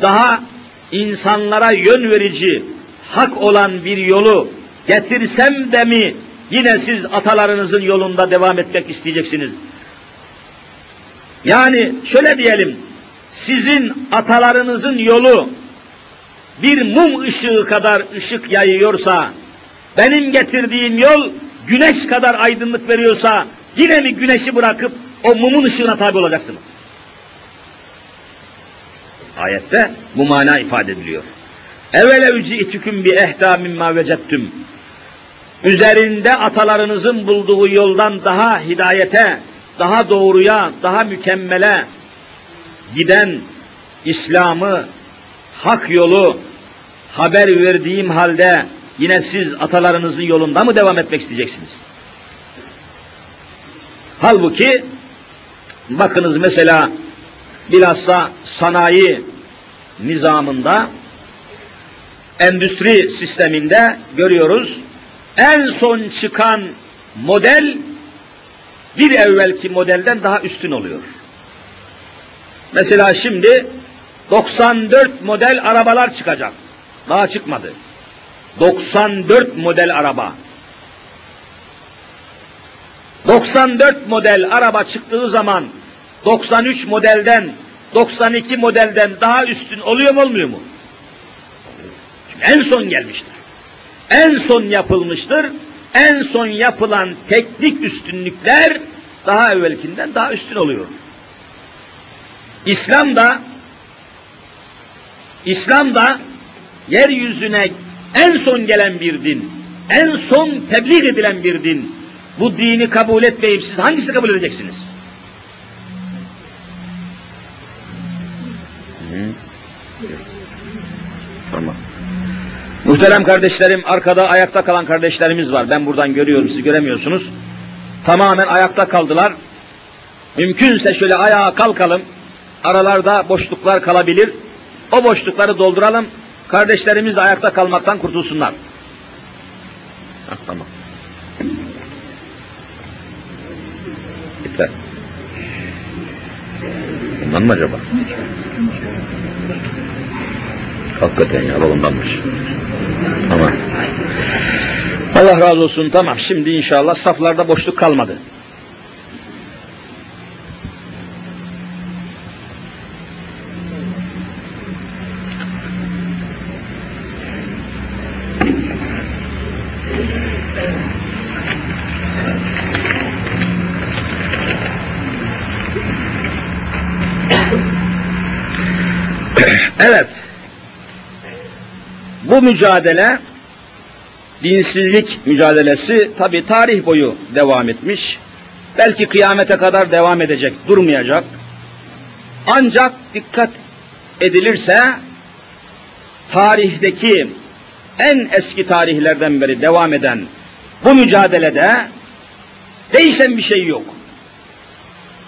daha insanlara yön verici, hak olan bir yolu getirsem de mi yine siz atalarınızın yolunda devam etmek isteyeceksiniz? Yani şöyle diyelim, sizin atalarınızın yolu bir mum ışığı kadar ışık yayıyorsa, benim getirdiğim yol güneş kadar aydınlık veriyorsa, yine mi güneşi bırakıp o mumun ışığına tabi olacaksınız? Ayette bu mana ifade ediliyor. Evelev ci'tüküm bi ehda mimma vecettüm. Üzerinde atalarınızın bulduğu yoldan daha hidayete, daha doğruya, daha mükemmele giden İslam'ı, hak yolu haber verdiğim halde yine siz atalarınızın yolunda mı devam etmek isteyeceksiniz? Halbuki bakınız mesela bilhassa sanayi nizamında, endüstri sisteminde görüyoruz. En son çıkan model bir evvelki modelden daha üstün oluyor. Mesela şimdi 94 model arabalar çıkacak. Daha çıkmadı. 94 model araba. 94 model araba çıktığı zaman 93 modelden, 92 modelden daha üstün oluyor mu, olmuyor mu? Şimdi en son gelmiştir. En son yapılmıştır. En son yapılan teknik üstünlükler daha evvelkinden daha üstün oluyor. İslam da yeryüzüne en son gelen bir din, en son tebliğ edilen bir din. Bu dini kabul etmeyip siz hangisini kabul edeceksiniz? Tamam. Muhterem kardeşlerim, arkada ayakta kalan kardeşlerimiz var. Ben buradan görüyorum, siz göremiyorsunuz. Tamamen ayakta kaldılar. Mümkünse şöyle ayağa kalkalım. Aralarda boşluklar kalabilir. O boşlukları dolduralım, kardeşlerimiz de ayakta kalmaktan kurtulsunlar. Ah, tamam. Yeter. Babamdan mı acaba? Hakikaten ya, babamdanmış. Tamam. Allah razı olsun. Tamam, şimdi inşallah saflarda boşluk kalmadı. Evet, bu mücadele, dinsizlik mücadelesi tabi tarih boyu devam etmiş. Belki kıyamete kadar devam edecek, durmayacak. Ancak dikkat edilirse tarihteki en eski tarihlerden beri devam eden bu mücadelede değişen bir şey yok.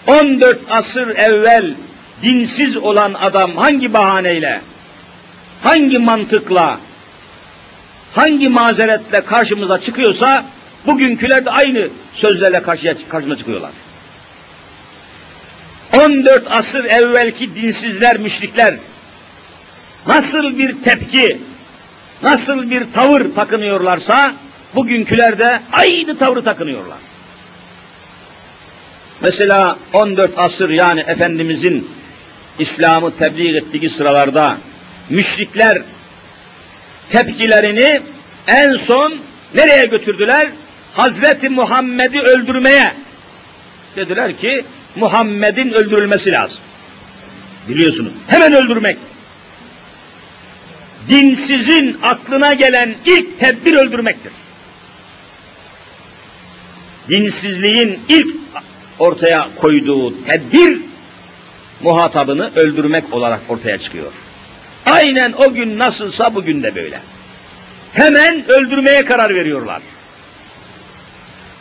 14 asır evvel dinsiz olan adam hangi bahaneyle, hangi mantıkla, hangi mazeretle karşımıza çıkıyorsa bugünküler de aynı sözlerle karşımıza çıkıyorlar. 14 asır evvelki dinsizler, müşrikler nasıl bir tepki, nasıl bir tavır takınıyorlarsa bugünküler de aynı tavrı takınıyorlar. Mesela 14 asır yani Efendimizin İslam'ı tebliğ ettiği sıralarda müşrikler tepkilerini en son nereye götürdüler? Hazreti Muhammed'i öldürmeye. Dediler ki Muhammed'in öldürülmesi lazım. Biliyorsunuz, hemen öldürmek. Dinsizin aklına gelen ilk tedbir öldürmektir. Dinsizliğin ilk ortaya koyduğu tedbir muhatabını öldürmek olarak ortaya çıkıyor. Aynen o gün nasılsa bugün de böyle. Hemen öldürmeye karar veriyorlar.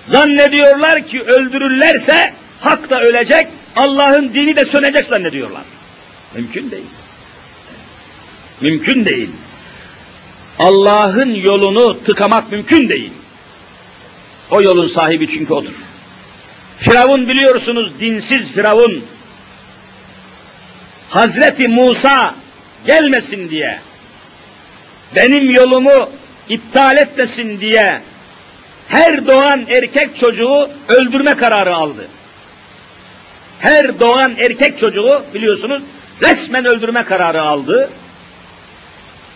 Zannediyorlar ki öldürürlerse hak da ölecek, Allah'ın dini de sönecek zannediyorlar. Mümkün değil. Mümkün değil. Allah'ın yolunu tıkamak mümkün değil. O yolun sahibi çünkü odur. Firavun, biliyorsunuz, dinsiz Firavun, Hazreti Musa gelmesin diye, benim yolumu iptal etmesin diye her doğan erkek çocuğu öldürme kararı aldı. Her doğan erkek çocuğu, biliyorsunuz, resmen öldürme kararı aldı.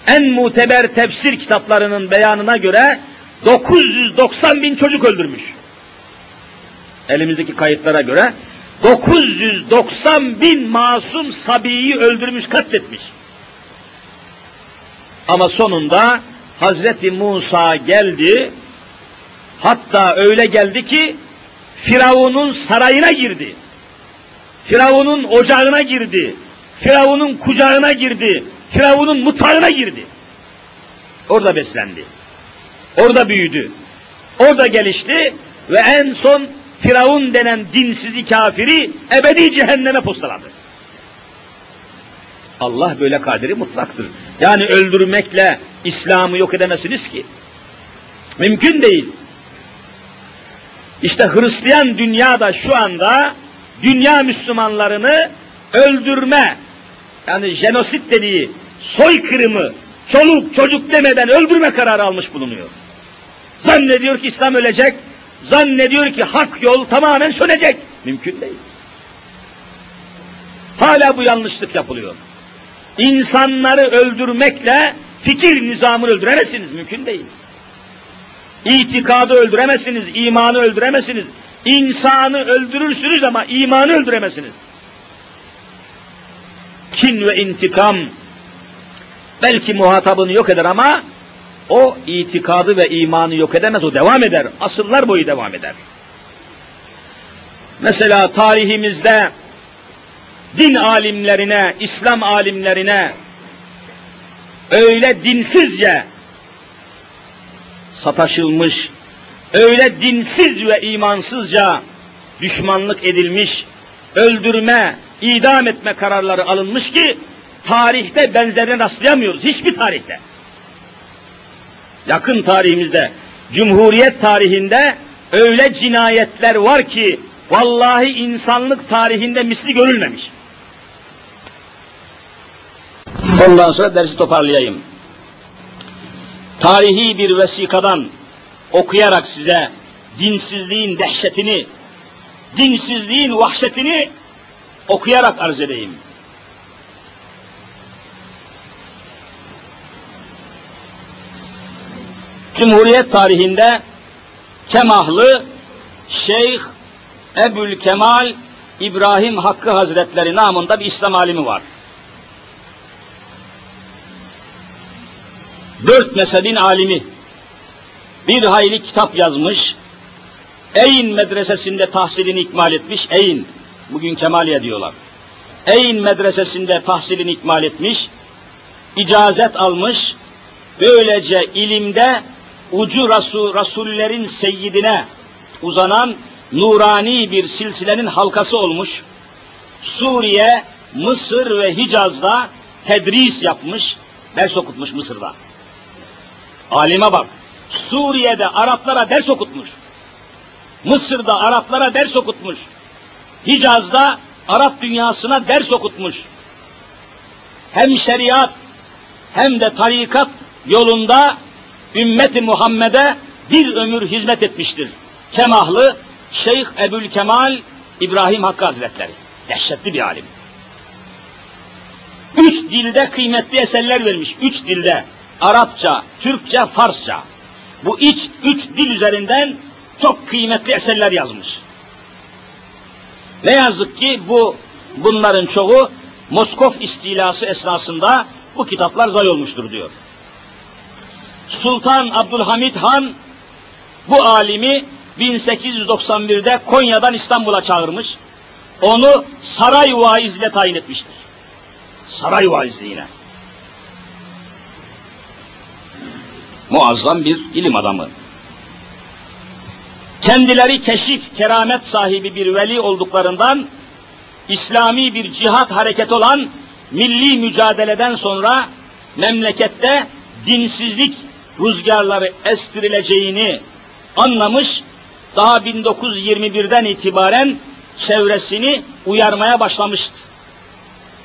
En muteber tefsir kitaplarının beyanına göre 990.000 çocuk öldürmüş. Elimizdeki kayıtlara göre 990.000 masum sabiyi öldürmüş, katletmiş. Ama sonunda Hazreti Musa geldi, hatta öyle geldi ki Firavun'un sarayına girdi, Firavun'un ocağına girdi, Firavun'un kucağına girdi, Firavun'un mutfağına girdi. Orada beslendi, orada büyüdü, orada gelişti ve en son Firavun denen dinsizi, kafiri ebedi cehenneme postaladı. Allah böyle kadiri mutlaktır. Yani öldürmekle İslam'ı yok edemezsiniz ki. Mümkün değil. İşte Hristiyan dünyada şu anda dünya Müslümanlarını öldürme, yani jenosit dediği soykırımı, çoluk çocuk demeden öldürme kararı almış bulunuyor. Zannediyor ki İslam ölecek, zannediyor ki hak yol tamamen sönecek. Mümkün değil. Hala bu yanlışlık yapılıyor. İnsanları öldürmekle fikir nizamını öldüremezsiniz, mümkün değil. İtikadı öldüremezsiniz, imanı öldüremezsiniz. İnsanı öldürürsünüz ama imanı öldüremezsiniz. Kin ve intikam belki muhatabını yok eder ama o itikadı ve imanı yok edemez, o devam eder. Asırlar boyu devam eder. Mesela tarihimizde din alimlerine, İslam alimlerine öyle dinsizce sataşılmış, öyle dinsiz ve imansızca düşmanlık edilmiş, öldürme, idam etme kararları alınmış ki tarihte benzerine rastlayamıyoruz, hiçbir tarihte. Yakın tarihimizde, Cumhuriyet tarihinde öyle cinayetler var ki vallahi insanlık tarihinde misli görülmemiş. Ondan sonra dersi toparlayayım. Tarihi bir vesikadan okuyarak size dinsizliğin dehşetini, dinsizliğin vahşetini okuyarak arz edeyim. Cumhuriyet tarihinde Kemahlı Şeyh Ebü'l-Kemal İbrahim Hakkı Hazretleri namında bir İslam alimi var. 4 mezhebin alimi, bir hayli kitap yazmış, Eyn medresesinde tahsilini ikmal etmiş, Eyn, bugün Kemaliye diyorlar, Eyn medresesinde tahsilini ikmal etmiş, icazet almış, böylece ilimde ucu rasullerin seyyidine uzanan nurani bir silsilenin halkası olmuş, Suriye, Mısır ve Hicaz'da tedris yapmış, ders okutmuş Mısır'da. Alime bak, Suriye'de Araplara ders okutmuş, Mısır'da Araplara ders okutmuş, Hicaz'da Arap dünyasına ders okutmuş. Hem şeriat hem de tarikat yolunda Ümmet-i Muhammed'e bir ömür hizmet etmiştir. Kemahlı Şeyh Ebü'l-Kemal İbrahim Hakkı Hazretleri. Dehşetli bir alim. 3 dilde kıymetli eserler vermiş. 3 dilde. Arapça, Türkçe, Farsça. Bu 3 dil üzerinden çok kıymetli eserler yazmış. Ne yazık ki bunların çoğu Moskov istilası esnasında bu kitaplar zayi olmuştur diyor. Sultan Abdülhamid Han bu alimi 1891'de Konya'dan İstanbul'a çağırmış. Onu saray vaizle tayin etmiştir. Saray vaizliğine. Muazzam bir ilim adamı. Kendileri keşif, keramet sahibi bir veli olduklarından İslami bir cihat hareketi olan milli mücadeleden sonra memlekette dinsizlik rüzgarları estirileceğini anlamış, daha 1921'den itibaren çevresini uyarmaya başlamıştı.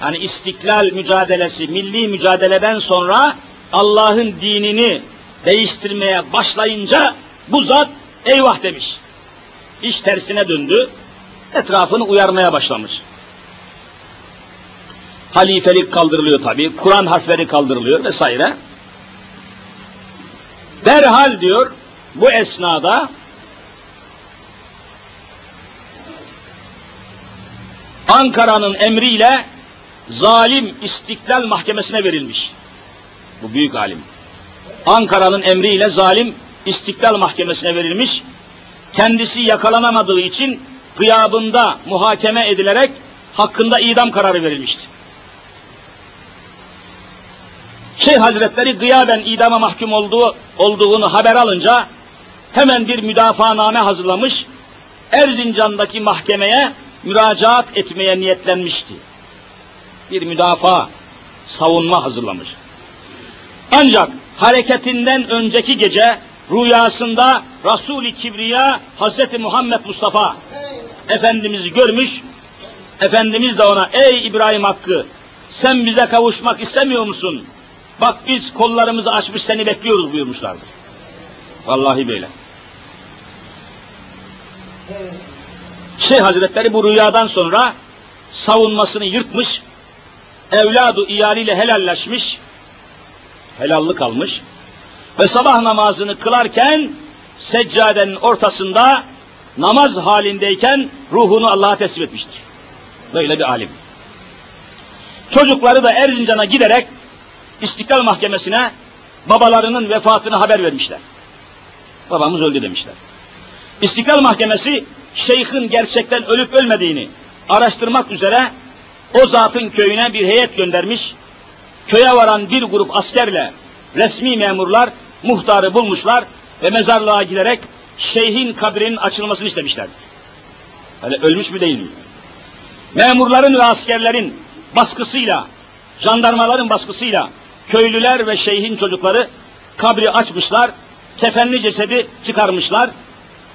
Yani istiklal mücadelesi, milli mücadeleden sonra Allah'ın dinini değiştirmeye başlayınca bu zat eyvah demiş. İş tersine döndü, etrafını uyarmaya başlamış. Halifelik kaldırılıyor tabii, Kur'an harfleri kaldırılıyor vesaire. Derhal diyor, bu esnada Ankara'nın emriyle zalim İstiklal Mahkemesi'ne verilmiş. Bu büyük alim. Ankara'nın emriyle zalim İstiklal Mahkemesi'ne verilmiş. Kendisi yakalanamadığı için gıyabında muhakeme edilerek hakkında idam kararı verilmişti. Şeyh Hazretleri gıyaben idama mahkum olduğunu haber alınca hemen bir müdafaaname hazırlamış, Erzincan'daki mahkemeye müracaat etmeye niyetlenmişti. Bir müdafaa, savunma hazırlamış. Ancak hareketinden önceki gece rüyasında Resul-i Kibriya Hazreti Muhammed Mustafa Efendimiz'i görmüş, Efendimiz de ona ey İbrahim Hakkı sen bize kavuşmak istemiyor musun? Bak biz kollarımızı açmış seni bekliyoruz buyurmuşlardır. Vallahi böyle. Şeyh Hazretleri bu rüyadan sonra savunmasını yırtmış, evladı iyaliyle helalleşmiş, helallık almış ve sabah namazını kılarken seccadenin ortasında namaz halindeyken ruhunu Allah'a teslim etmiştir. Böyle bir alim. Çocukları da Erzincan'a giderek İstiklal Mahkemesi'ne babalarının vefatını haber vermişler. Babamız öldü demişler. İstiklal Mahkemesi şeyhin gerçekten ölüp ölmediğini araştırmak üzere o zatın köyüne bir heyet göndermiş. Köye varan bir grup askerle resmi memurlar muhtarı bulmuşlar ve mezarlığa giderek şeyhin kabrinin açılmasını istemişler. Hani ölmüş mü değil mi? Memurların ve askerlerin baskısıyla, jandarmaların baskısıyla köylüler ve şeyhin çocukları kabri açmışlar, kefenli cesedi çıkarmışlar.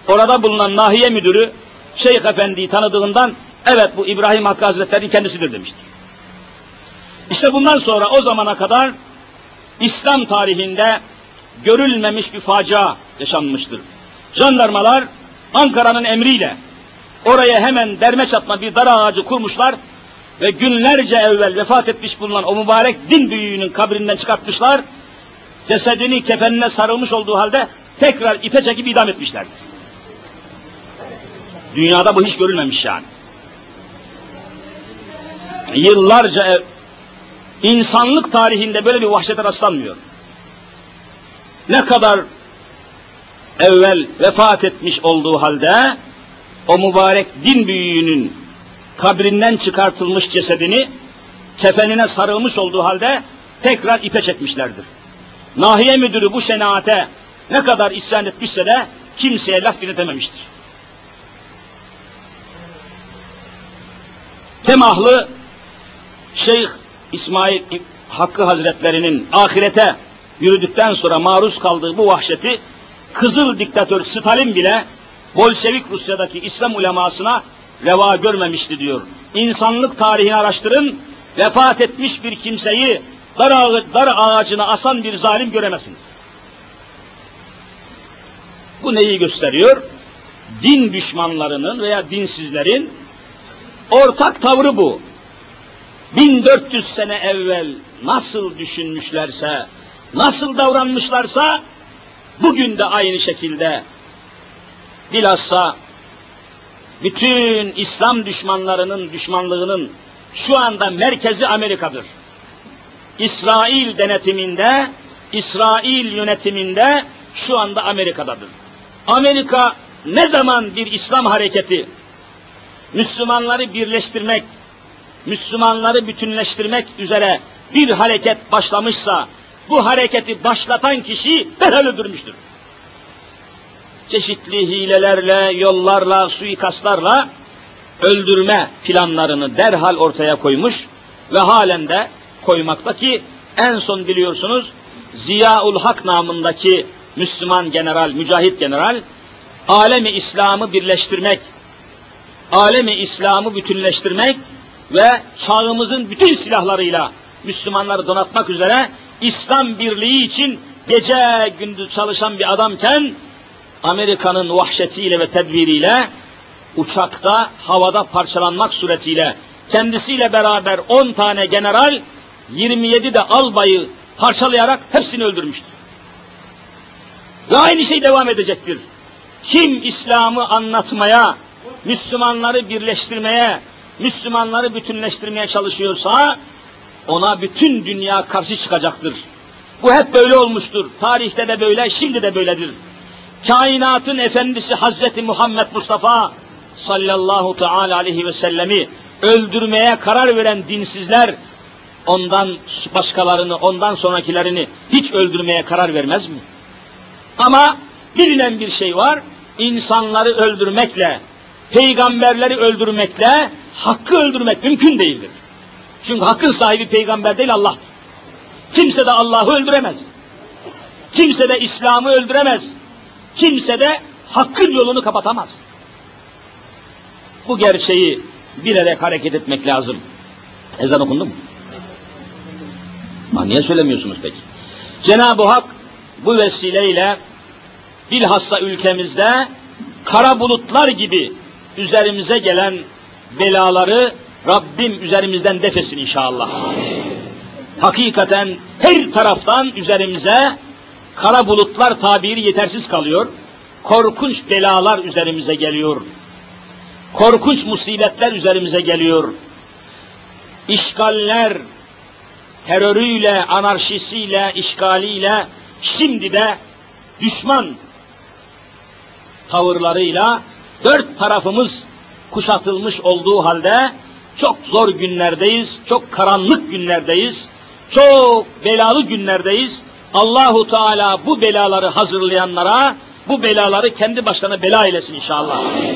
Orada bulunan nahiye müdürü Şeyh Efendi'yi tanıdığından evet bu İbrahim Hakkı Hazretleri'nin kendisidir demiştir. İşte bundan sonra o zamana kadar İslam tarihinde görülmemiş bir facia yaşanmıştır. Jandarmalar Ankara'nın emriyle oraya hemen derme çatma bir dar ağacı kurmuşlar ve günlerce evvel vefat etmiş bulunan o mübarek din büyüğünün kabrinden çıkartmışlar, cesedini kefenine sarılmış olduğu halde tekrar ipe çekip idam etmişlerdir. Dünyada bu hiç görülmemiş yani. Yıllarca insanlık tarihinde böyle bir vahşete rastlanmıyor. Ne kadar evvel vefat etmiş olduğu halde o mübarek din büyüğünün kabrinden çıkartılmış cesedini kefenine sarılmış olduğu halde tekrar ipe çekmişlerdir. Nahiye müdürü bu şenaate ne kadar isyan etmişse de kimseye laf dinletememiştir. Temahlı Şeyh İsmail Hakkı Hazretleri'nin ahirete yürüdükten sonra maruz kaldığı bu vahşeti Kızıl diktatör Stalin bile Bolşevik Rusya'daki İslam ulemasına reva görmemişti diyor. İnsanlık tarihini araştırın, vefat etmiş bir kimseyi dar ağacına asan bir zalim göremezsiniz. Bu neyi gösteriyor? Din düşmanlarının veya dinsizlerin ortak tavrı bu. 1400 sene evvel nasıl düşünmüşlerse, nasıl davranmışlarsa bugün de aynı şekilde bilhassa bütün İslam düşmanlarının düşmanlığının şu anda merkezi Amerika'dır. İsrail denetiminde, İsrail yönetiminde şu anda Amerika'dadır. Amerika ne zaman bir İslam hareketi Müslümanları birleştirmek, Müslümanları bütünleştirmek üzere bir hareket başlamışsa bu hareketi başlatan kişi derhal öldürmüştür. Çeşitli hilelerle, yollarla, suikastlarla öldürme planlarını derhal ortaya koymuş ve halen de koymakta ki en son biliyorsunuz Ziyaul Hak namındaki Müslüman general, mücahit general alemi İslam'ı birleştirmek, alemi İslam'ı bütünleştirmek ve çağımızın bütün silahlarıyla Müslümanları donatmak üzere İslam birliği için gece gündüz çalışan bir adamken Amerika'nın vahşetiyle ve tedbiriyle uçakta, havada parçalanmak suretiyle kendisiyle beraber 10 tane general, 27 de albayı parçalayarak hepsini öldürmüştür. Ve aynı şey devam edecektir. Kim İslam'ı anlatmaya, Müslümanları birleştirmeye, Müslümanları bütünleştirmeye çalışıyorsa ona bütün dünya karşı çıkacaktır. Bu hep böyle olmuştur. Tarihte de böyle, şimdi de böyledir. Kainatın efendisi Hazreti Muhammed Mustafa sallallahu teala aleyhi ve sellemi öldürmeye karar veren dinsizler ondan başkalarını, ondan sonrakilerini hiç öldürmeye karar vermez mi? Ama bilinen bir şey var. İnsanları öldürmekle, peygamberleri öldürmekle hakkı öldürmek mümkün değildir. Çünkü hakkın sahibi peygamber değil Allah. Kimse de Allah'ı öldüremez. Kimse de İslam'ı öldüremez. Kimse de hakkın yolunu kapatamaz. Bu gerçeği bilerek hareket etmek lazım. Ezan okundu mu? Ama niye söylemiyorsunuz peki? Cenab-ı Hak bu vesileyle bilhassa ülkemizde kara bulutlar gibi üzerimize gelen belaları Rabbim üzerimizden defesin inşallah. Amin. Hakikaten her taraftan üzerimize kara bulutlar tabiri yetersiz kalıyor. Korkunç belalar üzerimize geliyor. Korkunç musibetler üzerimize geliyor. İşgaller, terörüyle, anarşisiyle, işgaliyle, şimdi de düşman tavırlarıyla dört tarafımız kuşatılmış olduğu halde çok zor günlerdeyiz, çok karanlık günlerdeyiz, çok belalı günlerdeyiz. Allahu Teala bu belaları hazırlayanlara, bu belaları kendi başlarına bela eylesin inşallah.